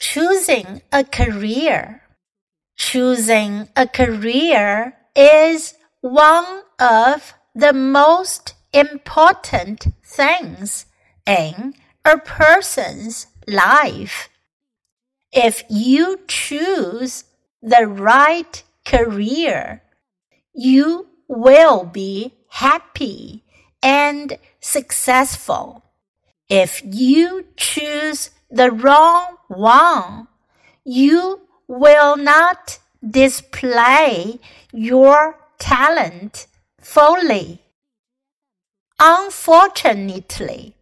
Choosing a career. Choosing a career is one of the most important things in a person's life. If you choose the right career, you will be happy and successful. If you choose the wrong one, you will not display your talent fully. Unfortunately,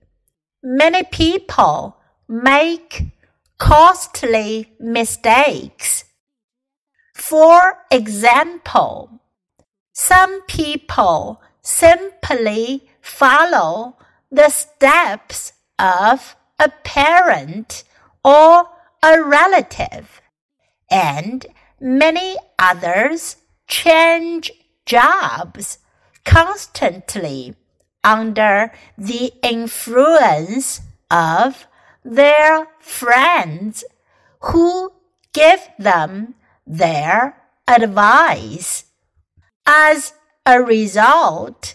many people make costly mistakes. For example, some people simply follow the steps of a parent or a relative, and many others change jobs constantly under the influence of their friends who give them their advice. As a result,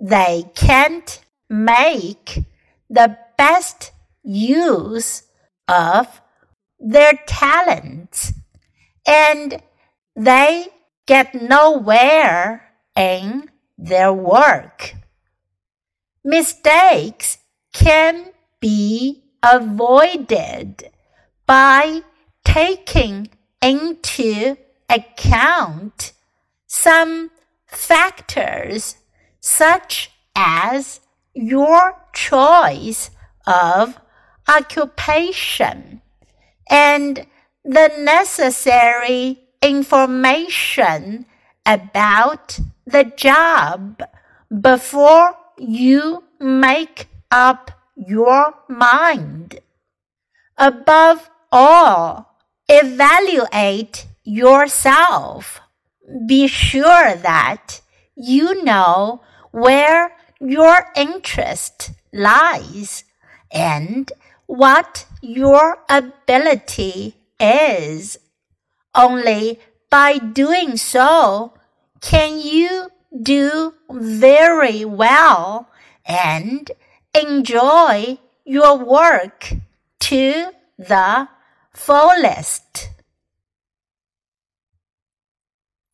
they can't make the best use of their talents, and they get nowhere in their work. Mistakes can be avoided by taking into account some factors such as your choice of occupation and the necessary information about the job before you make up your mind. Above all, evaluate yourself. Be sure that you know where your interest lies and what your ability is. Only by doing so can you do very well and enjoy your work to the fullest.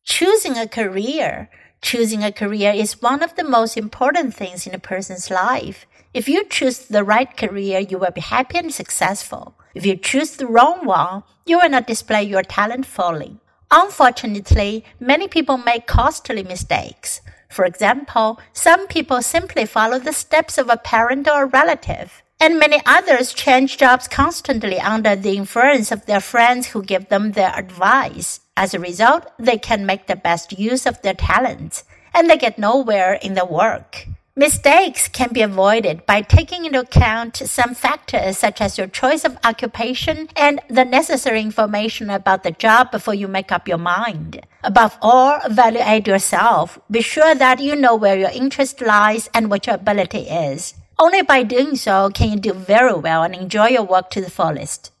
Choosing a career is one of the most important things in a person's life. If you choose the right career, you will be happy and successful. If you choose the wrong one, you will not display your talent fully. Unfortunately, many people make costly mistakes. For example, some people simply follow the steps of a parent or a relative, and many others change jobs constantly under the influence of their friends who give them their advice. As a result, they can make the best use of their talents, and they get nowhere in their work. Mistakes can be avoided by taking into account some factors such as your choice of occupation and the necessary information about the job before you make up your mind. Above all, evaluate yourself. Be sure that you know where your interest lies and what your ability is. Only by doing so can you do very well and enjoy your work to the fullest.